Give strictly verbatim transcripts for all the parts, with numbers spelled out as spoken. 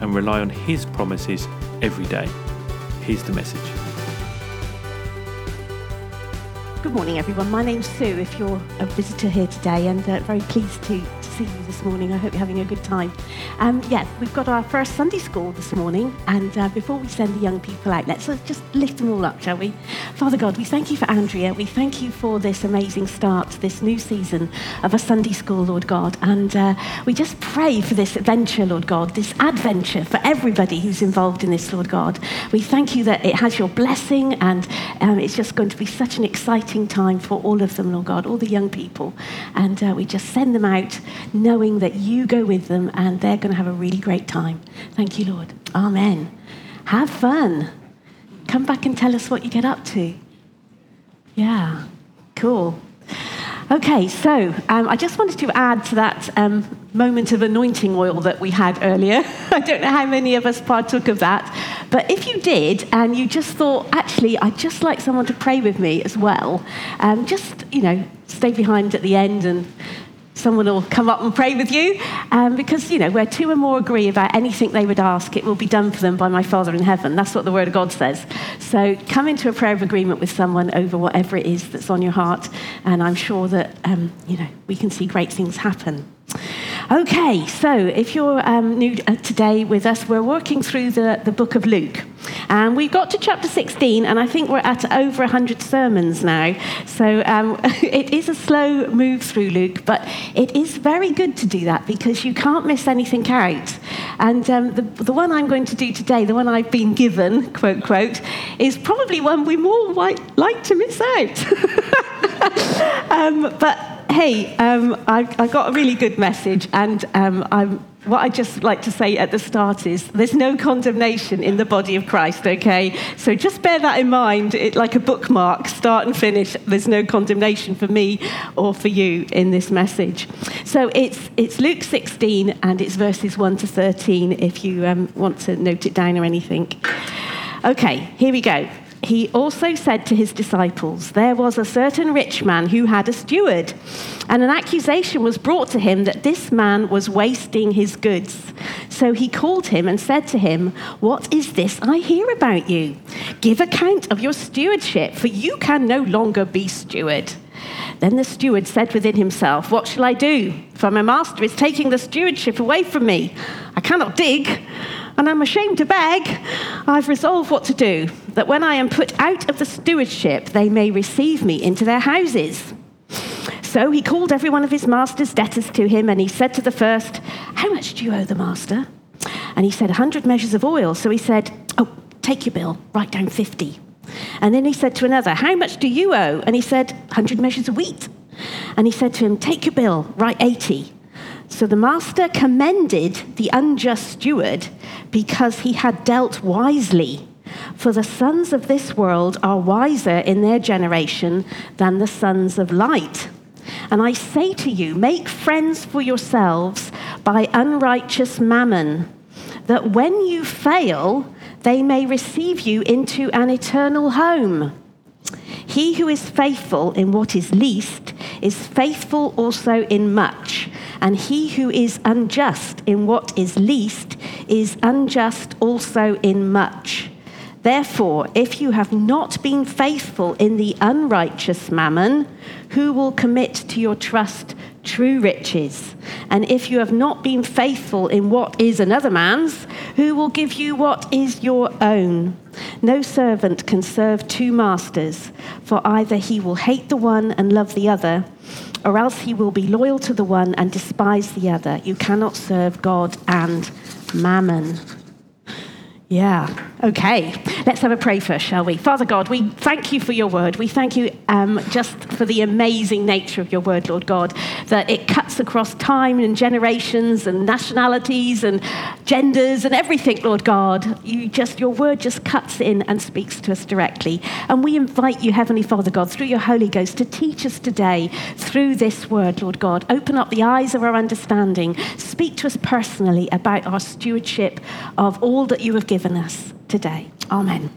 and rely on His promises every day. Here's the message. Good morning, everyone. My name's Sue, if you're a visitor here today, and uh, very pleased to, to see you this morning. I hope you're having a good time. Um, yeah, we've got our first Sunday school this morning, and uh, before we send the young people out, let's uh, just lift them all up, shall we? Father God, we thank you for Andrea. We thank you for this amazing start, this new season of a Sunday school, Lord God. And uh, we just pray for this adventure, Lord God, this adventure for everybody who's involved in this, Lord God. We thank you that it has your blessing, and um, it's just going to be such an exciting time for all of them, Lord God, all the young people, and uh, we just send them out knowing that you go with them and they're going to have a really great time. Thank you, Lord. Amen. Have fun. Come back and tell us what you get up to. Yeah, cool. Okay, so um, I just wanted to add to that um, moment of anointing oil that we had earlier. I don't know how many of us partook of that, but if you did and you just thought, actually, I'd just like someone to pray with me as well, um, just, you know, stay behind at the end and someone will come up and pray with you, um, because, you know, where two or more agree about anything they would ask, it will be done for them by my Father in heaven. That's what the Word of God says. So come into a prayer of agreement with someone over whatever it is that's on your heart, and I'm sure that, um, you know, we can see great things happen. Okay, so if you're um, new today with us, we're working through the, the book of Luke. And we got to chapter sixteen, and I think we're at over one hundred sermons now. So um, it is a slow move through Luke, but it is very good to do that because you can't miss anything out. And um, the, the one I'm going to do today, the one I've been given, quote, quote, is probably one we more might like to miss out. um, but... Hey, um, I, I got a really good message, and um, I'm, what I'd just like to say at the start is there's no condemnation in the body of Christ, okay? So just bear that in mind, it, like a bookmark, start and finish. There's no condemnation for me or for you in this message. So it's it's Luke sixteen, and it's verses one to thirteen if you um, want to note it down or anything. Okay, here we go. He also said to his disciples, there was a certain rich man who had a steward, and an accusation was brought to him that this man was wasting his goods. So he called him and said to him, what is this I hear about you? Give account of your stewardship, for you can no longer be steward. Then the steward said within himself, what shall I do? For my master is taking the stewardship away from me. I cannot dig, and I'm ashamed to beg. I've resolved what to do, that when I am put out of the stewardship, they may receive me into their houses. So he called every one of his master's debtors to him, and he said to the first, how much do you owe the master? And he said, a hundred measures of oil. So he said, oh, take your bill, write down fifty. And then he said to another, how much do you owe? And he said, a hundred measures of wheat. And he said to him, take your bill, write eighty. So the master commended the unjust steward because he had dealt wisely. For the sons of this world are wiser in their generation than the sons of light. And I say to you, make friends for yourselves by unrighteous mammon, that when you fail, they may receive you into an eternal home. He who is faithful in what is least is faithful also in much, and he who is unjust in what is least is unjust also in much. Therefore, if you have not been faithful in the unrighteous mammon, who will commit to your trust true riches? And if you have not been faithful in what is another man's, who will give you what is your own? No servant can serve two masters, for either he will hate the one and love the other, or else he will be loyal to the one and despise the other. You cannot serve God and mammon. Yeah, okay. Let's have a pray first, shall we? Father God, we thank you for your word. We thank you um, just for the amazing nature of your word, Lord God, that it cuts across time and generations and nationalities and genders and everything, Lord God. You just, your word just cuts in and speaks to us directly. And we invite you, Heavenly Father God, through your Holy Ghost to teach us today through this word, Lord God. Open up the eyes of our understanding. Speak to us personally about our stewardship of all that you have given us today. Amen.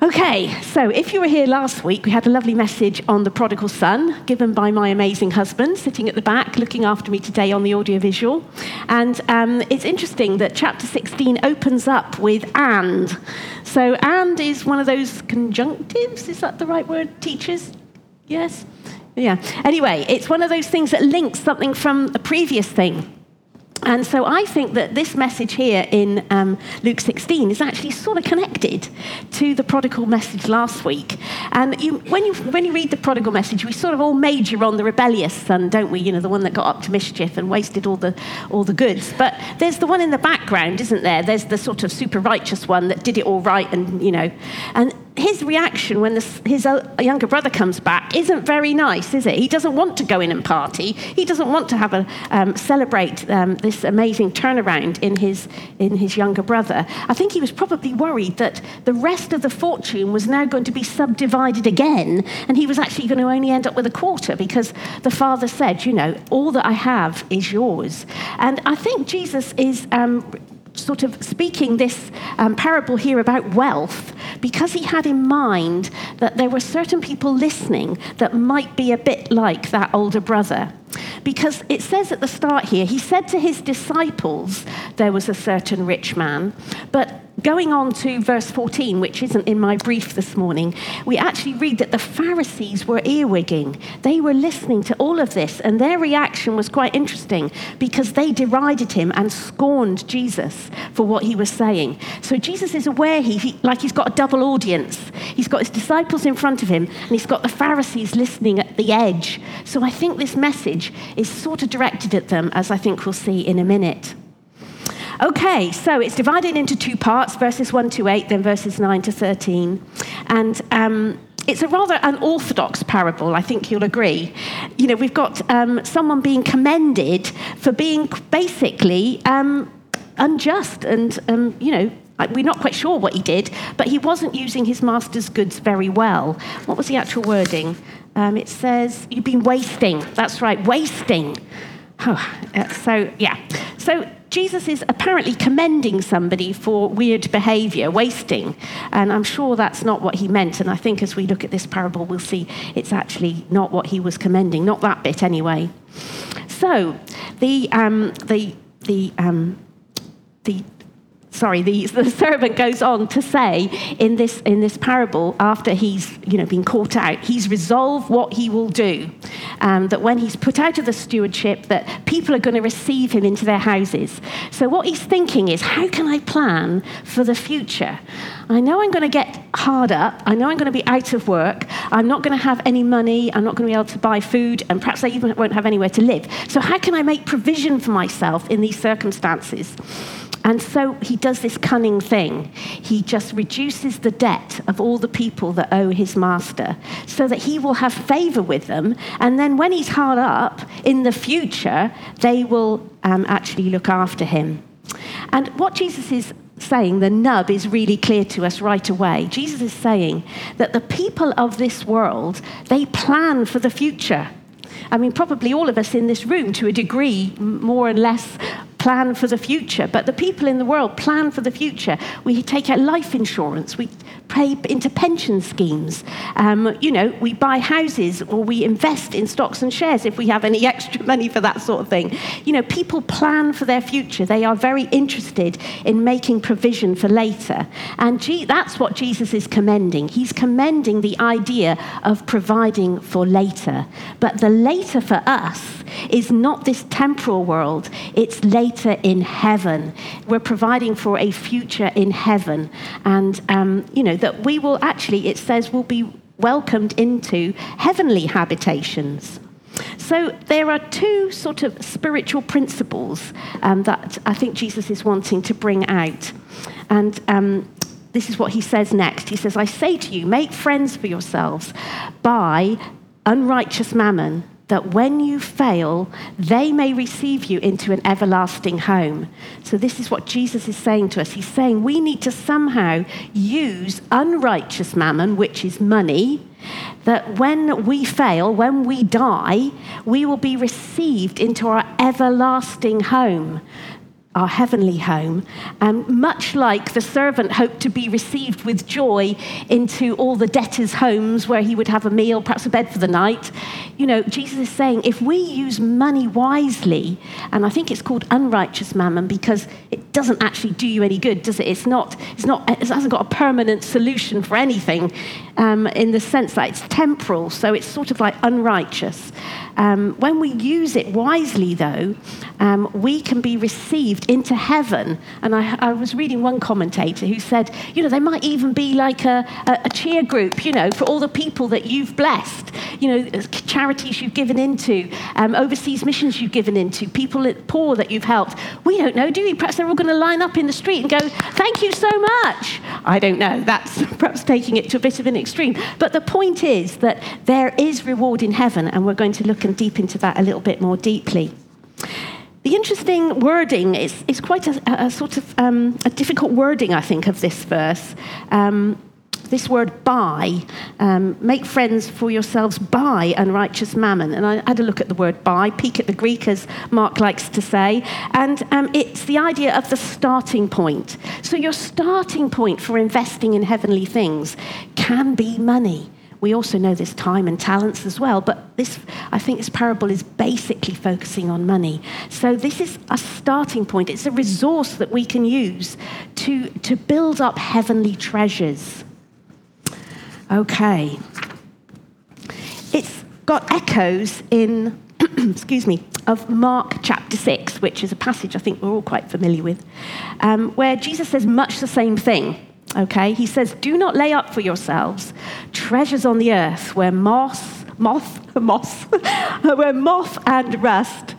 Okay, so if you were here last week, we had a lovely message on the prodigal son given by my amazing husband sitting at the back looking after me today on the audiovisual. And um, it's interesting that chapter sixteen opens up with and. So and is one of those conjunctives, is that the right word, teachers? Yes? Yeah. Anyway, it's one of those things that links something from a previous thing. And so I think that this message here in um, Luke sixteen is actually sort of connected to the prodigal message last week. And you, when you when you read the prodigal message, we sort of all major on the rebellious son, don't we? You know, the one that got up to mischief and wasted all the all the goods. But there's the one in the background, isn't there? There's the sort of super righteous one that did it all right, and you know, and. His reaction when this, his younger brother comes back isn't very nice, is it? He doesn't want to go in and party. He doesn't want to have a um, celebrate um, this amazing turnaround in his in his younger brother. I think he was probably worried that the rest of the fortune was now going to be subdivided again, and he was actually going to only end up with a quarter because the father said, you know, all that I have is yours. And I think Jesus is... Um, sort of speaking this um, parable here about wealth because he had in mind that there were certain people listening that might be a bit like that older brother. Because it says at the start here, he said to his disciples, there was a certain rich man. But going on to verse fourteen, which isn't in my brief this morning, we actually read that the Pharisees were earwigging. They were listening to all of this, and their reaction was quite interesting because they derided him and scorned Jesus for what he was saying. So Jesus is aware, he, he like he's got a double audience. He's got his disciples in front of him, and he's got the Pharisees listening at the edge. So I think this message is sort of directed at them, as I think we'll see in a minute. Okay, so it's divided into two parts, verses one to eight, then verses nine to thirteen. And um, it's a rather unorthodox parable, I think you'll agree. You know, we've got um, someone being commended for being basically um, unjust and, um, you know, we're not quite sure what he did, but he wasn't using his master's goods very well. What was the actual wording? Um, it says, you've been wasting. That's right, wasting. Oh, uh, so, yeah. So Jesus is apparently commending somebody for weird behavior, wasting. And I'm sure that's not what he meant. And I think as we look at this parable, we'll see it's actually not what he was commending. Not that bit, anyway. So, the, um, the, the, um, the, Sorry, the, the servant goes on to say in this in this parable, after he's you know been caught out, he's resolved what he will do, um, that when he's put out of the stewardship, that people are going to receive him into their houses. So what he's thinking is, how can I plan for the future? I know I'm going to get hard up. I know I'm going to be out of work. I'm not going to have any money. I'm not going to be able to buy food, and perhaps I even won't have anywhere to live. So how can I make provision for myself in these circumstances? And so he does this cunning thing. He just reduces the debt of all the people that owe his master so that he will have favor with them. And then when he's hard up in the future, they will um, actually look after him. And what Jesus is saying, the nub is really clear to us right away. Jesus is saying that the people of this world, they plan for the future. I mean, probably all of us in this room, to a degree, more or less, plan for the future. But the people in the world plan for the future. We take out life insurance. We pay into pension schemes. Um, you know, we buy houses or we invest in stocks and shares if we have any extra money for that sort of thing. You know, people plan for their future. They are very interested in making provision for later. And G- that's what Jesus is commending. He's commending the idea of providing for later. But the later for us is not this temporal world, it's later in heaven. We're providing for a future in heaven. And, um, you know, that we will actually, it says, will be welcomed into heavenly habitations. So there are two sort of spiritual principles um, that I think Jesus is wanting to bring out. And um, this is what he says next. He says, I say to you, make friends for yourselves by unrighteous mammon, that when you fail, they may receive you into an everlasting home. So this is what Jesus is saying to us. He's saying we need to somehow use unrighteous mammon, which is money, that when we fail, when we die, we will be received into our everlasting home, our heavenly home, and much like the servant hoped to be received with joy into all the debtors' homes where he would have a meal, perhaps a bed for the night, you know, Jesus is saying if we use money wisely, and I think it's called unrighteous mammon because it doesn't actually do you any good, does it? It's not, it's not, it hasn't got a permanent solution for anything um, in the sense that it's temporal, so it's sort of like unrighteous. Um, when we use it wisely, though, um, we can be received into heaven. And I, I was reading one commentator who said, you know, there might even be like a, a, a cheer group, you know, for all the people that you've blessed, you know, charities you've given into, um, overseas missions you've given into, people poor that you've helped. We don't know, do we? Perhaps they're all going to line up in the street and go, thank you so much. I don't know. That's perhaps taking it to a bit of an extreme. But the point is that there is reward in heaven, and we're going to look and deep into that a little bit more deeply. The interesting wording is, is quite a, a sort of um, a difficult wording, I think, of this verse. Um, this word by, um, make friends for yourselves by unrighteous mammon. And I had a look at the word by, peek at the Greek, as Mark likes to say. And um, it's the idea of the starting point. So your starting point for investing in heavenly things can be money. We also know this, time and talents as well, but this, I think this parable is basically focusing on money. So this is a starting point. It's a resource that we can use to, to build up heavenly treasures. Okay. It's got echoes in, excuse me, of Mark chapter six, which is a passage I think we're all quite familiar with, um, where Jesus says much the same thing. Okay, he says, do not lay up for yourselves treasures on the earth where moss, moth, moss, where moth and rust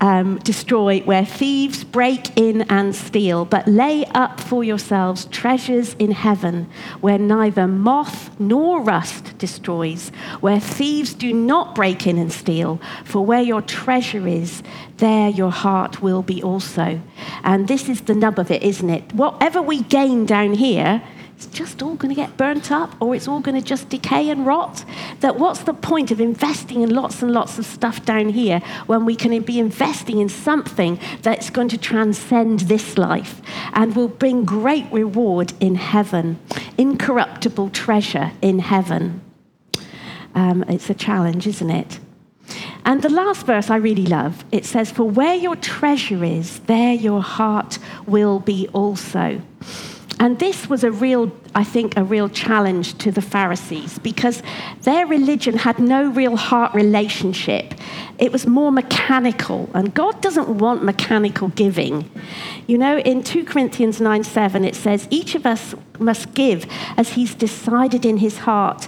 um, destroy, where thieves break in and steal, but lay up for yourselves treasures in heaven where neither moth nor rust destroys, where thieves do not break in and steal, for where your treasure is, there your heart will be also. And this is the nub of it, isn't it? Whatever we gain down here, it's just all going to get burnt up, or it's all going to just decay and rot. That what's the point of investing in lots and lots of stuff down here when we can be investing in something that's going to transcend this life and will bring great reward in heaven, incorruptible treasure in heaven. Um, it's a challenge, isn't it? And the last verse I really love. It says, for where your treasure is, there your heart will be also. And this was a real, I think, a real challenge to the Pharisees, because their religion had no real heart relationship. It was more mechanical, and God doesn't want mechanical giving. You know, in Second Corinthians nine seven, it says, each of us must give as he's decided in his heart,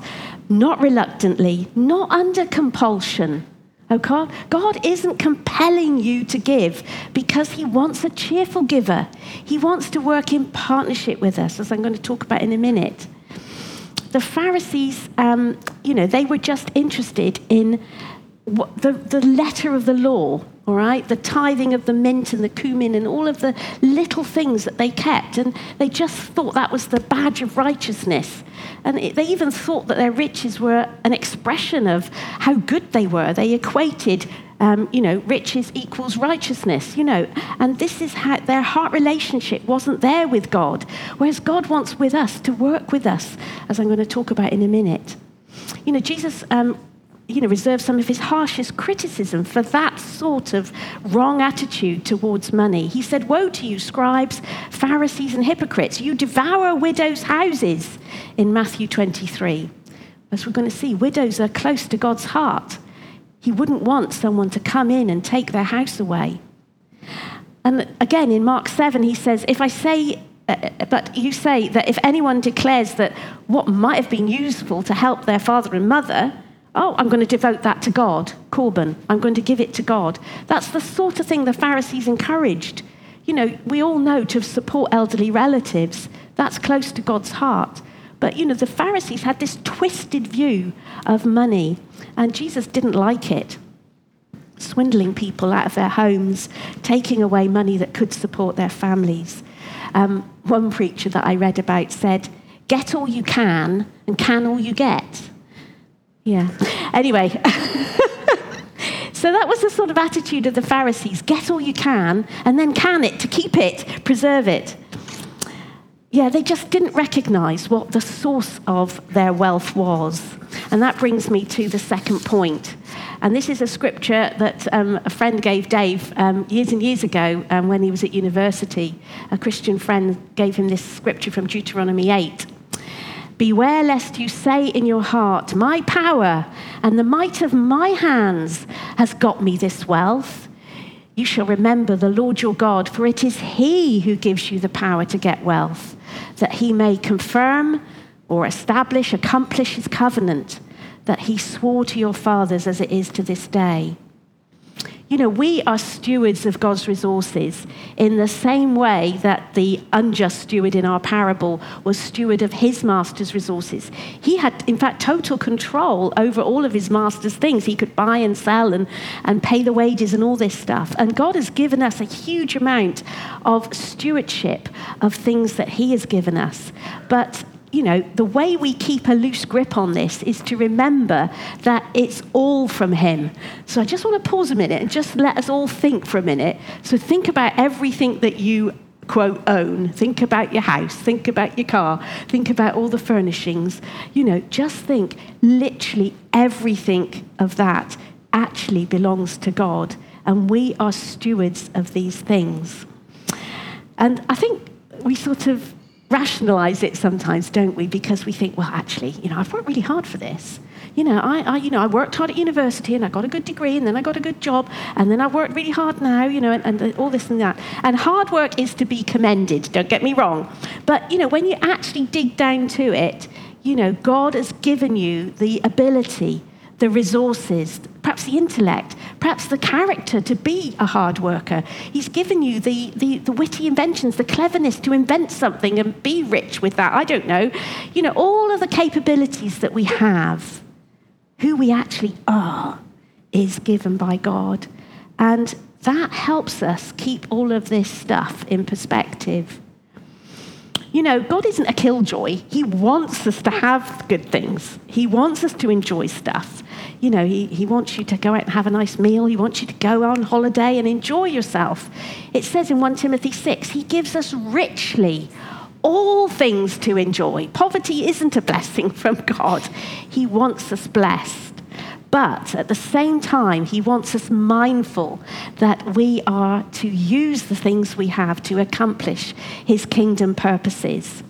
not reluctantly, not under compulsion. Oh God, God isn't compelling you to give because he wants a cheerful giver. He wants to work in partnership with us, as I'm going to talk about in a minute. The Pharisees, um, you know, they were just interested in what the, the letter of the law, all right? The tithing of the mint and the cumin and all of the little things that they kept. And they just thought that was the badge of righteousness. And it, they even thought that their riches were an expression of how good they were. They equated, um, you know, riches equals righteousness, you know. And this is how their heart relationship wasn't there with God. Whereas God wants with us to work with us, as I'm going to talk about in a minute. You know, Jesus... Um, you know, reserve some of his harshest criticism for that sort of wrong attitude towards money. He said, woe to you, scribes, Pharisees and hypocrites. You devour widows' houses in Matthew twenty-three. As we're going to see, widows are close to God's heart. He wouldn't want someone to come in and take their house away. And again, in Mark seven, he says, if I say... Uh, but you say that if anyone declares that what might have been useful to help their father and mother... Oh, I'm going to devote that to God. Corban. I'm going to give it to God. That's the sort of thing the Pharisees encouraged. You know, we all know to support elderly relatives. That's close to God's heart. But, you know, the Pharisees had this twisted view of money, and Jesus didn't like it. Swindling people out of their homes, taking away money that could support their families. Um, one preacher that I read about said, "Get all you can and can all you get." Yeah. Anyway, so that was the sort of attitude of the Pharisees. Get all you can and then can it to keep it, preserve it. Yeah, they just didn't recognize what the source of their wealth was. And that brings me to the second point. And this is a scripture that um, a friend gave Dave um, years and years ago um, when he was at university. A Christian friend gave him this scripture from Deuteronomy eight. Beware lest you say in your heart, my power and the might of my hands has got me this wealth. You shall remember the Lord your God, for it is he who gives you the power to get wealth, that he may confirm or establish, accomplish his covenant that he swore to your fathers as it is to this day. You know, we are stewards of God's resources in the same way that the unjust steward in our parable was steward of his master's resources. He had, in fact, total control over all of his master's things. He could buy and sell and, and pay the wages and all this stuff. And God has given us a huge amount of stewardship of things that he has given us. But you know, the way we keep a loose grip on this is to remember that it's all from him. So I just want to pause a minute and just let us all think for a minute. So think about everything that you, quote, own. Think about your house. Think about your car. Think about all the furnishings. You know, just think literally everything of that actually belongs to God. And we are stewards of these things. And I think we sort of rationalize it sometimes, don't we? Because we think, well, actually, you know, I've worked really hard for this. You know, I, I, you know, I worked hard at university and I got a good degree and then I got a good job and then I worked really hard now, you know, and, and all this and that. And hard work is to be commended, don't get me wrong. But, you know, when you actually dig down to it, you know, God has given you the ability, the resources, perhaps the intellect, perhaps the character to be a hard worker. He's given you the, the, the witty inventions, the cleverness to invent something and be rich with that. I don't know. You know, all of the capabilities that we have, who we actually are, is given by God. And that helps us keep all of this stuff in perspective. You know, God isn't a killjoy. He wants us to have good things. He wants us to enjoy stuff. You know, he, he wants you to go out and have a nice meal. He wants you to go on holiday and enjoy yourself. It says in First Timothy six, he gives us richly all things to enjoy. Poverty isn't a blessing from God. He wants us blessed. But at the same time, he wants us mindful that we are to use the things we have to accomplish his kingdom purposes.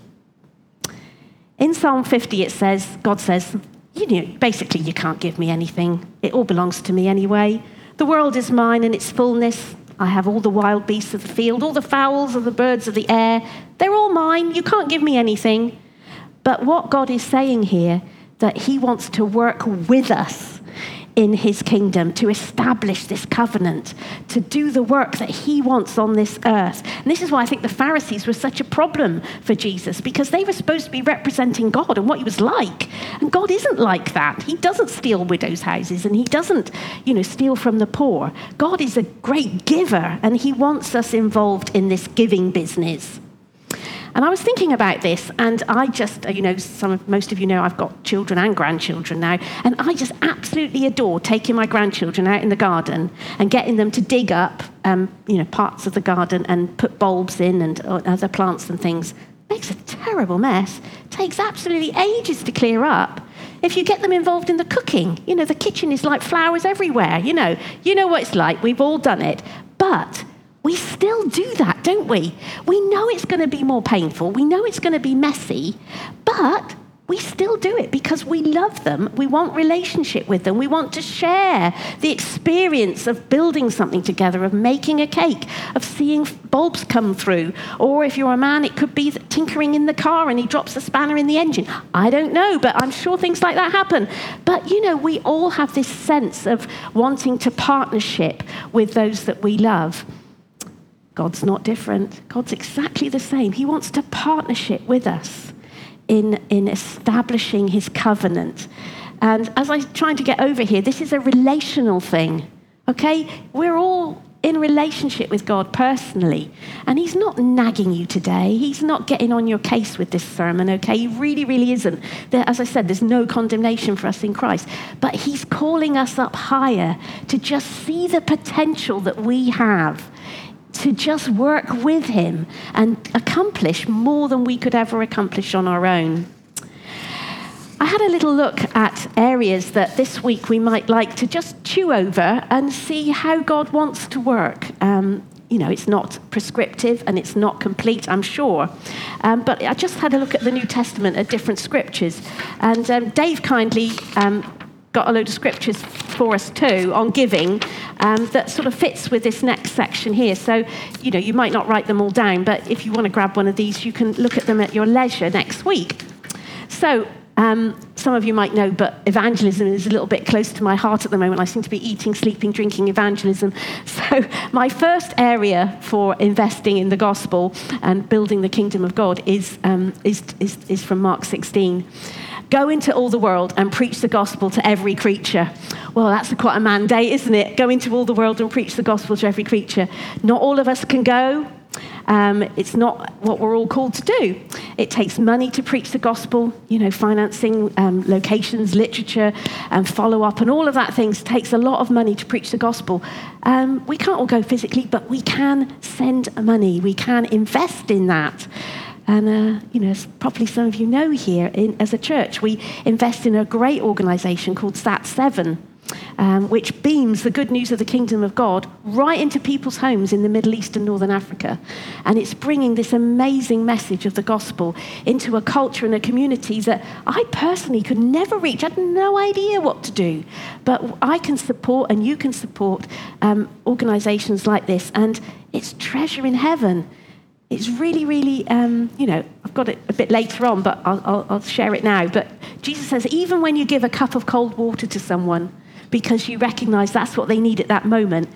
In Psalm fifty, it says, God says, you know, basically, you can't give me anything. It all belongs to me anyway. The world is mine and its fullness. I have all the wild beasts of the field, all the fowls of the birds of the air. They're all mine. You can't give me anything. But what God is saying here, that he wants to work with us in his kingdom, to establish this covenant, to do the work that he wants on this earth. And this is why I think the Pharisees were such a problem for Jesus, because they were supposed to be representing God and what he was like. And God isn't like that. He doesn't steal widows' houses and he doesn't, you know, steal from the poor. God is a great giver and he wants us involved in this giving business. And I was thinking about this, and I just, you know, some of, most of you know I've got children and grandchildren now, and I just absolutely adore taking my grandchildren out in the garden and getting them to dig up, um, you know, parts of the garden and put bulbs in and other plants and things. Makes a terrible mess. Takes absolutely ages to clear up. If you get them involved in the cooking, you know, the kitchen is like flowers everywhere. You know, you know what it's like. We've all done it, but we still do that, don't we? We know it's going to be more painful. We know it's going to be messy, but we still do it because we love them. We want relationship with them. We want to share the experience of building something together, of making a cake, of seeing bulbs come through. Or if you're a man, it could be tinkering in the car and he drops the spanner in the engine. I don't know, but I'm sure things like that happen. But, you know, we all have this sense of wanting to partnership with those that we love. God's not different. God's exactly the same. He wants to partnership with us in, in establishing his covenant. And as I'm trying to get over here, this is a relational thing, okay? We're all in relationship with God personally, and he's not nagging you today. He's not getting on your case with this sermon, okay? He really, really isn't. There, as I said, there's no condemnation for us in Christ, but he's calling us up higher to just see the potential that we have to just work with him and accomplish more than we could ever accomplish on our own. I had a little look at areas that this week we might like to just chew over and see how God wants to work. Um, you know, it's not prescriptive and it's not complete, I'm sure. Um, but I just had a look at the New Testament at different scriptures. And um, Dave kindly... Um, got a load of scriptures for us too on giving um, that sort of fits with this next section here. So, you know, you might not write them all down, but if you want to grab one of these, you can look at them at your leisure next week. So, um, some of you might know, but evangelism is a little bit close to my heart at the moment. I seem to be eating, sleeping, drinking evangelism. So my first area for investing in the gospel and building the kingdom of God is um, is, is is from Mark sixteen. Go into all the world and preach the gospel to every creature. Well, that's a, quite a mandate, isn't it? Go into all the world and preach the gospel to every creature. Not all of us can go. Um, it's not what we're all called to do. It takes money to preach the gospel, you know, financing, um, locations, literature, and follow-up, and all of that things takes a lot of money to preach the gospel. Um, we can't all go physically, but we can send money. We can invest in that. And, uh, you know, as probably some of you know here, in, as a church, we invest in a great organisation called Sat seven, um, which beams the good news of the kingdom of God right into people's homes in the Middle East and Northern Africa. And it's bringing this amazing message of the gospel into a culture and a community that I personally could never reach. I had no idea what to do. But I can support, and you can support, um, organisations like this. And it's treasure in heaven. It's really, really, um, you know, I've got it a bit later on, but I'll, I'll, I'll share it now. But Jesus says, even when you give a cup of cold water to someone because you recognize that's what they need at that moment,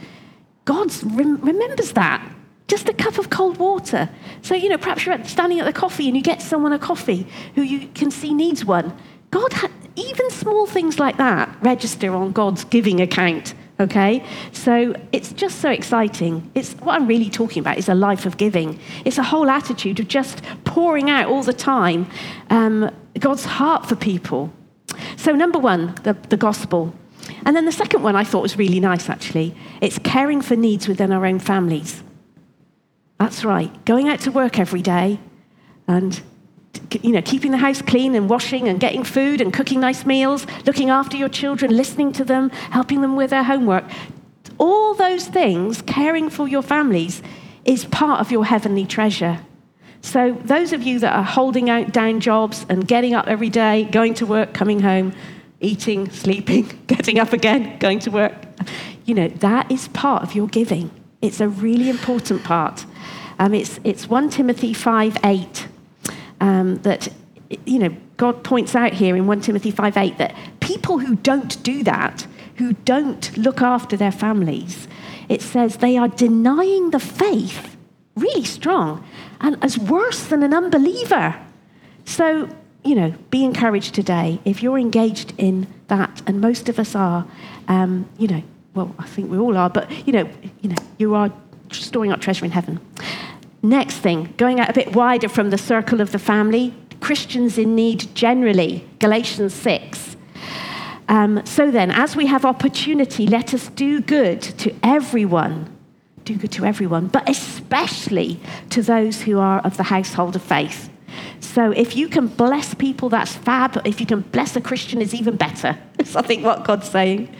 God rem- remembers that. Just a cup of cold water. So, you know, perhaps you're standing at the coffee and you get someone a coffee who you can see needs one. God, ha- even small things like that register on God's giving account. Okay, so it's just so exciting. It's what I'm really talking about is a life of giving. It's a whole attitude of just pouring out all the time um, God's heart for people. So number one, the, the gospel. And then the second one I thought was really nice, actually. It's caring for needs within our own families. That's right. Going out to work every day and, you know, keeping the house clean and washing and getting food and cooking nice meals, looking after your children, listening to them, helping them with their homework. All those things, caring for your families, is part of your heavenly treasure. So those of you that are holding out down jobs and getting up every day, going to work, coming home, eating, sleeping, getting up again, going to work, you know, that is part of your giving. It's a really important part. Um, it's, it's First Timothy five eight. Um, that, you know, God points out here in First Timothy five eight that people who don't do that, who don't look after their families, it says they are denying the faith, really strong, and as worse than an unbeliever. So, you know, be encouraged today. If you're engaged in that, and most of us are, um, you know, well, I think we all are, but, you know, you know, you are storing up treasure in heaven. Next thing, going out a bit wider from the circle of the family, Christians in need generally, Galatians six. Um, so then, as we have opportunity, let us do good to everyone, do good to everyone, but especially to those who are of the household of faith. So if you can bless people, that's fab. If you can bless a Christian, it's even better. That's, I think, what God's saying.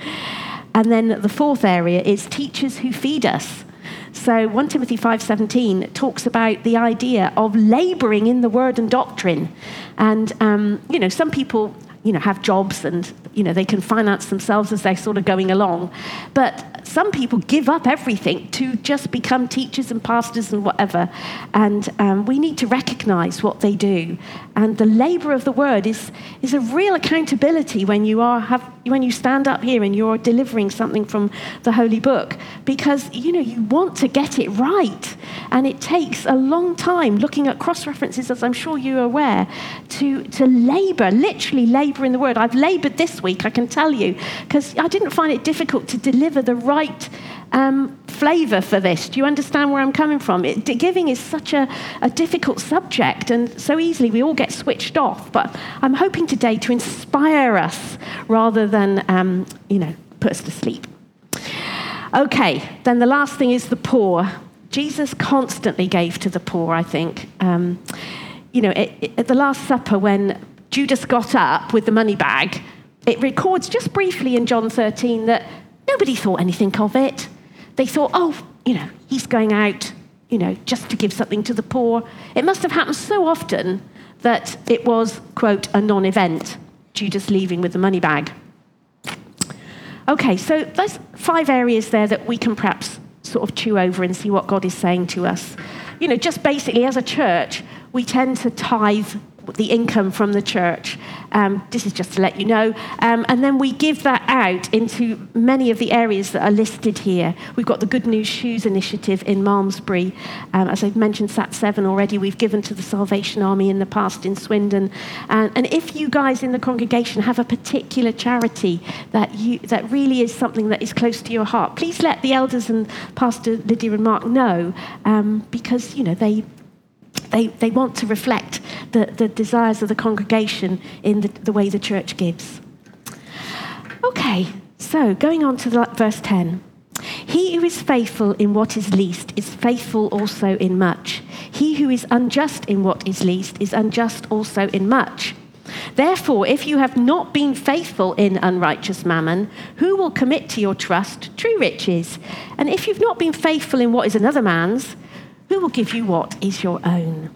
And then the fourth area is teachers who feed us. So First Timothy five seventeen talks about the idea of labouring in the word and doctrine. And, um, you know, some people, you know, have jobs and, you know, they can finance themselves as they're sort of going along. But some people give up everything to just become teachers and pastors and whatever. And um, we need to recognise what they do. And the labour of the word is is a real accountability when you are have when you stand up here and you're delivering something from the Holy Book, because, you know, you want to get it right. And it takes a long time, looking at cross-references, as I'm sure you're aware, to, to labour, literally labour in the word. I've laboured this week, I can tell you, because I didn't find it difficult to deliver the right um, flavour for this. Do you understand where I'm coming from? It, giving is such a, a difficult subject, and so easily we all get switched off. But I'm hoping today to inspire us rather than And, um, you know, put us to sleep. Okay, then the last thing is the poor. Jesus constantly gave to the poor, I think. Um, you know, it, it, at the Last Supper, when Judas got up with the money bag, it records just briefly in John thirteen that nobody thought anything of it. They thought, oh, you know, he's going out, you know, just to give something to the poor. It must have happened so often that it was, quote, a non-event, Judas leaving with the money bag. Okay, so there's five areas there that we can perhaps sort of chew over and see what God is saying to us. You know, just basically as a church, we tend to tithe the income from the church. Um, this is just to let you know. Um, and then we give that out into many of the areas that are listed here. We've got the Good News Shoes Initiative in Malmesbury. Um, as I've mentioned, Sat seven already, we've given to the Salvation Army in the past in Swindon. And, and if you guys in the congregation have a particular charity that you that really is something that is close to your heart, please let the elders and Pastor Lydia and Mark know, um, because, you know, they... They they want to reflect the, the desires of the congregation in the, the way the church gives. Okay, so going on to the, verse ten. He who is faithful in what is least is faithful also in much. He who is unjust in what is least is unjust also in much. Therefore, if you have not been faithful in unrighteous mammon, who will commit to your trust true riches? And if you've not been faithful in what is another man's, who will give you what is your own?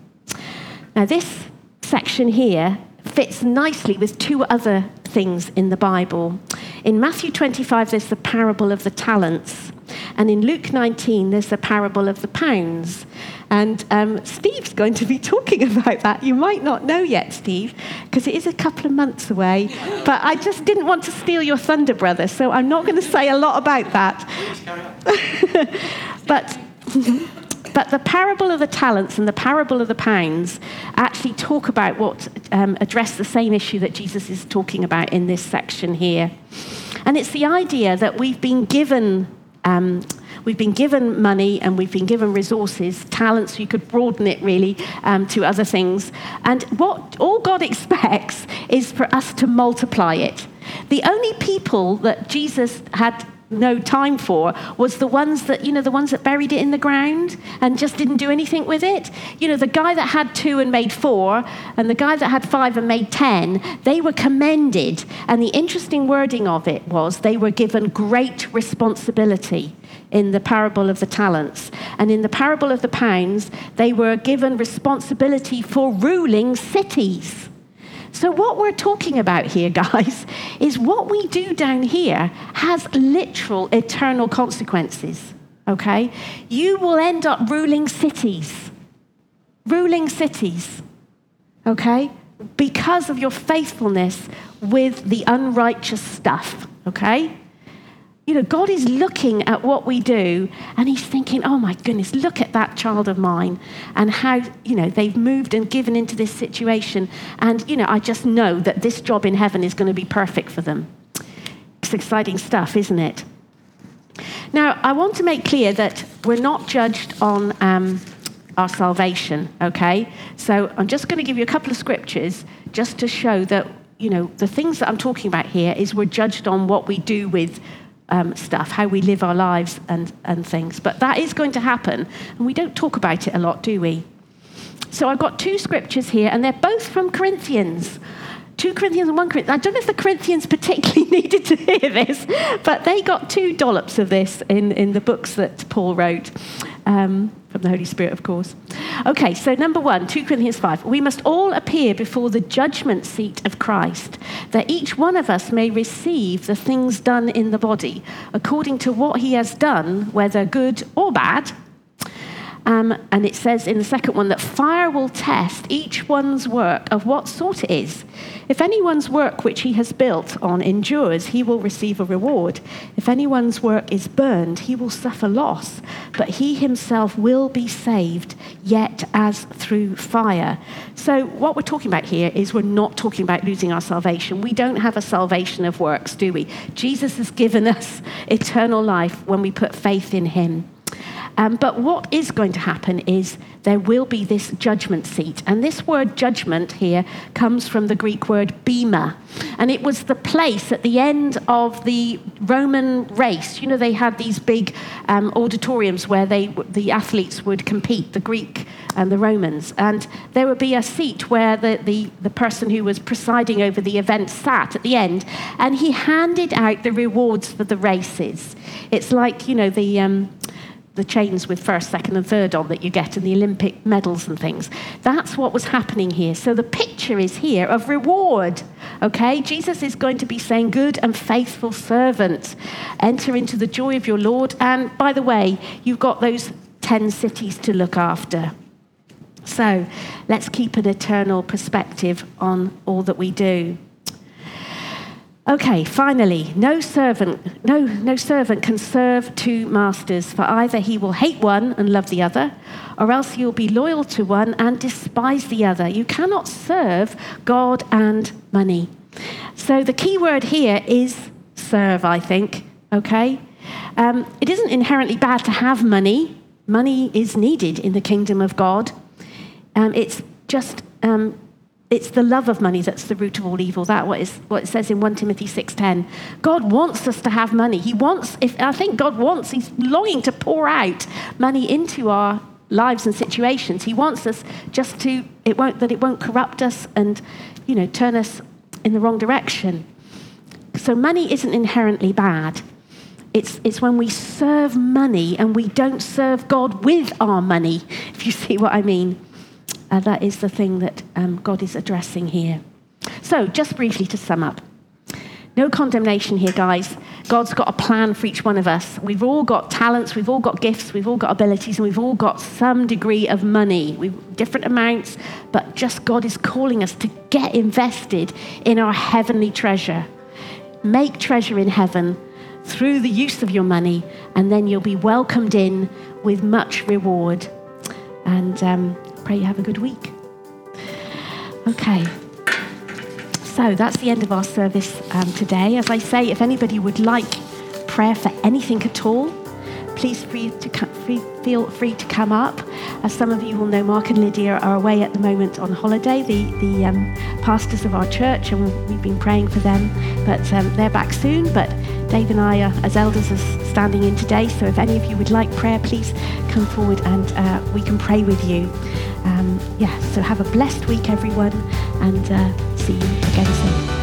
Now, this section here fits nicely with two other things in the Bible. In Matthew twenty-five, there's the parable of the talents. And in Luke nineteen, there's the parable of the pounds. And um, Steve's going to be talking about that. You might not know yet, Steve, because it is a couple of months away. But I just didn't want to steal your thunder, brother, so I'm not going to say a lot about that. but... But the parable of the talents and the parable of the pounds actually talk about what, um, address the same issue that Jesus is talking about in this section here. And it's the idea that we've been given, um, we've been given money and we've been given resources, talents, you could broaden it really um, to other things. And what all God expects is for us to multiply it. The only people that Jesus had no time for was the ones that, you know, the ones that buried it in the ground and just didn't do anything with it. You know, the guy that had two and made four and the guy that had five and made ten, they were commended. And the interesting wording of it was they were given great responsibility in the parable of the talents. And in the parable of the pounds, they were given responsibility for ruling cities. So what we're talking about here, guys, is what we do down here has literal eternal consequences, okay? You will end up ruling cities, ruling cities, okay? Because of your faithfulness with the unrighteous stuff, okay? You know, God is looking at what we do and he's thinking, oh my goodness, look at that child of mine and how, you know, they've moved and given into this situation. And, you know, I just know that this job in heaven is going to be perfect for them. It's exciting stuff, isn't it? Now, I want to make clear that we're not judged on um, our salvation, okay? So I'm just going to give you a couple of scriptures just to show that, you know, the things that I'm talking about here is we're judged on what we do with Um, stuff, how we live our lives and, and things. But that is going to happen, and we don't talk about it a lot, do we? So I've got two scriptures here, and they're both from Corinthians. Second Corinthians and First Corinthians. I don't know if the Corinthians particularly needed to hear this, but they got two dollops of this in, in the books that Paul wrote, um, from the Holy Spirit, of course. Okay, so number one, Second Corinthians five. We must all appear before the judgment seat of Christ, that each one of us may receive the things done in the body, according to what he has done, whether good or bad. Um, and it says in the second one that fire will test each one's work of what sort it is. If anyone's work which he has built on endures, he will receive a reward. If anyone's work is burned, he will suffer loss, but he himself will be saved, yet as through fire. So what we're talking about here is we're not talking about losing our salvation. We don't have a salvation of works, do we? Jesus has given us eternal life when we put faith in him. Um, but what is going to happen is there will be this judgment seat. And this word judgment here comes from the Greek word bema. And it was the place at the end of the Roman race. You know, they had these big um, auditoriums where they the athletes would compete, the Greek and the Romans. And there would be a seat where the, the, the person who was presiding over the event sat at the end. And he handed out the rewards for the races. It's like, you know, the... Um, the chains with first, second and third on that you get in the Olympic medals and things. That's what was happening here. So the picture is here of reward, okay? Jesus is going to be saying, good and faithful servant, enter into the joy of your Lord. And by the way, you've got those ten cities to look after. So let's keep an eternal perspective on all that we do. Okay, finally, no servant, no, no servant can serve two masters, for either he will hate one and love the other, or else he will be loyal to one and despise the other. You cannot serve God and money. So the key word here is serve, I think, okay? Um, it isn't inherently bad to have money. Money is needed in the kingdom of God. Um, it's just... Um, It's the love of money that's the root of all evil. That's what, what it says in First Timothy six ten. God wants us to have money. He wants, if I think God wants, he's longing to pour out money into our lives and situations. He wants us just to, it won't that it won't corrupt us and, you know, turn us in the wrong direction. So money isn't inherently bad. It's it's when we serve money and we don't serve God with our money, if you see what I mean. Uh, that is the thing that um, God is addressing here. So, just briefly to sum up. No condemnation here, guys. God's got a plan for each one of us. We've all got talents, we've all got gifts, we've all got abilities, and we've all got some degree of money. We've different amounts, but just God is calling us to get invested in our heavenly treasure. Make treasure in heaven through the use of your money, and then you'll be welcomed in with much reward. And... Um, Pray you have a good week. Okay. So that's the end of our service um, today. As I say, if anybody would like prayer for anything at all, please free to come, free, feel free to come up. As some of you will know, Mark and Lydia are away at the moment on holiday, the, the um, pastors of our church, and we've been praying for them. But um, they're back soon. But Dave and I, are, as elders, are standing in today. So if any of you would like prayer, please come forward and uh, we can pray with you. Um, yeah, so have a blessed week, everyone, and uh, see you again soon.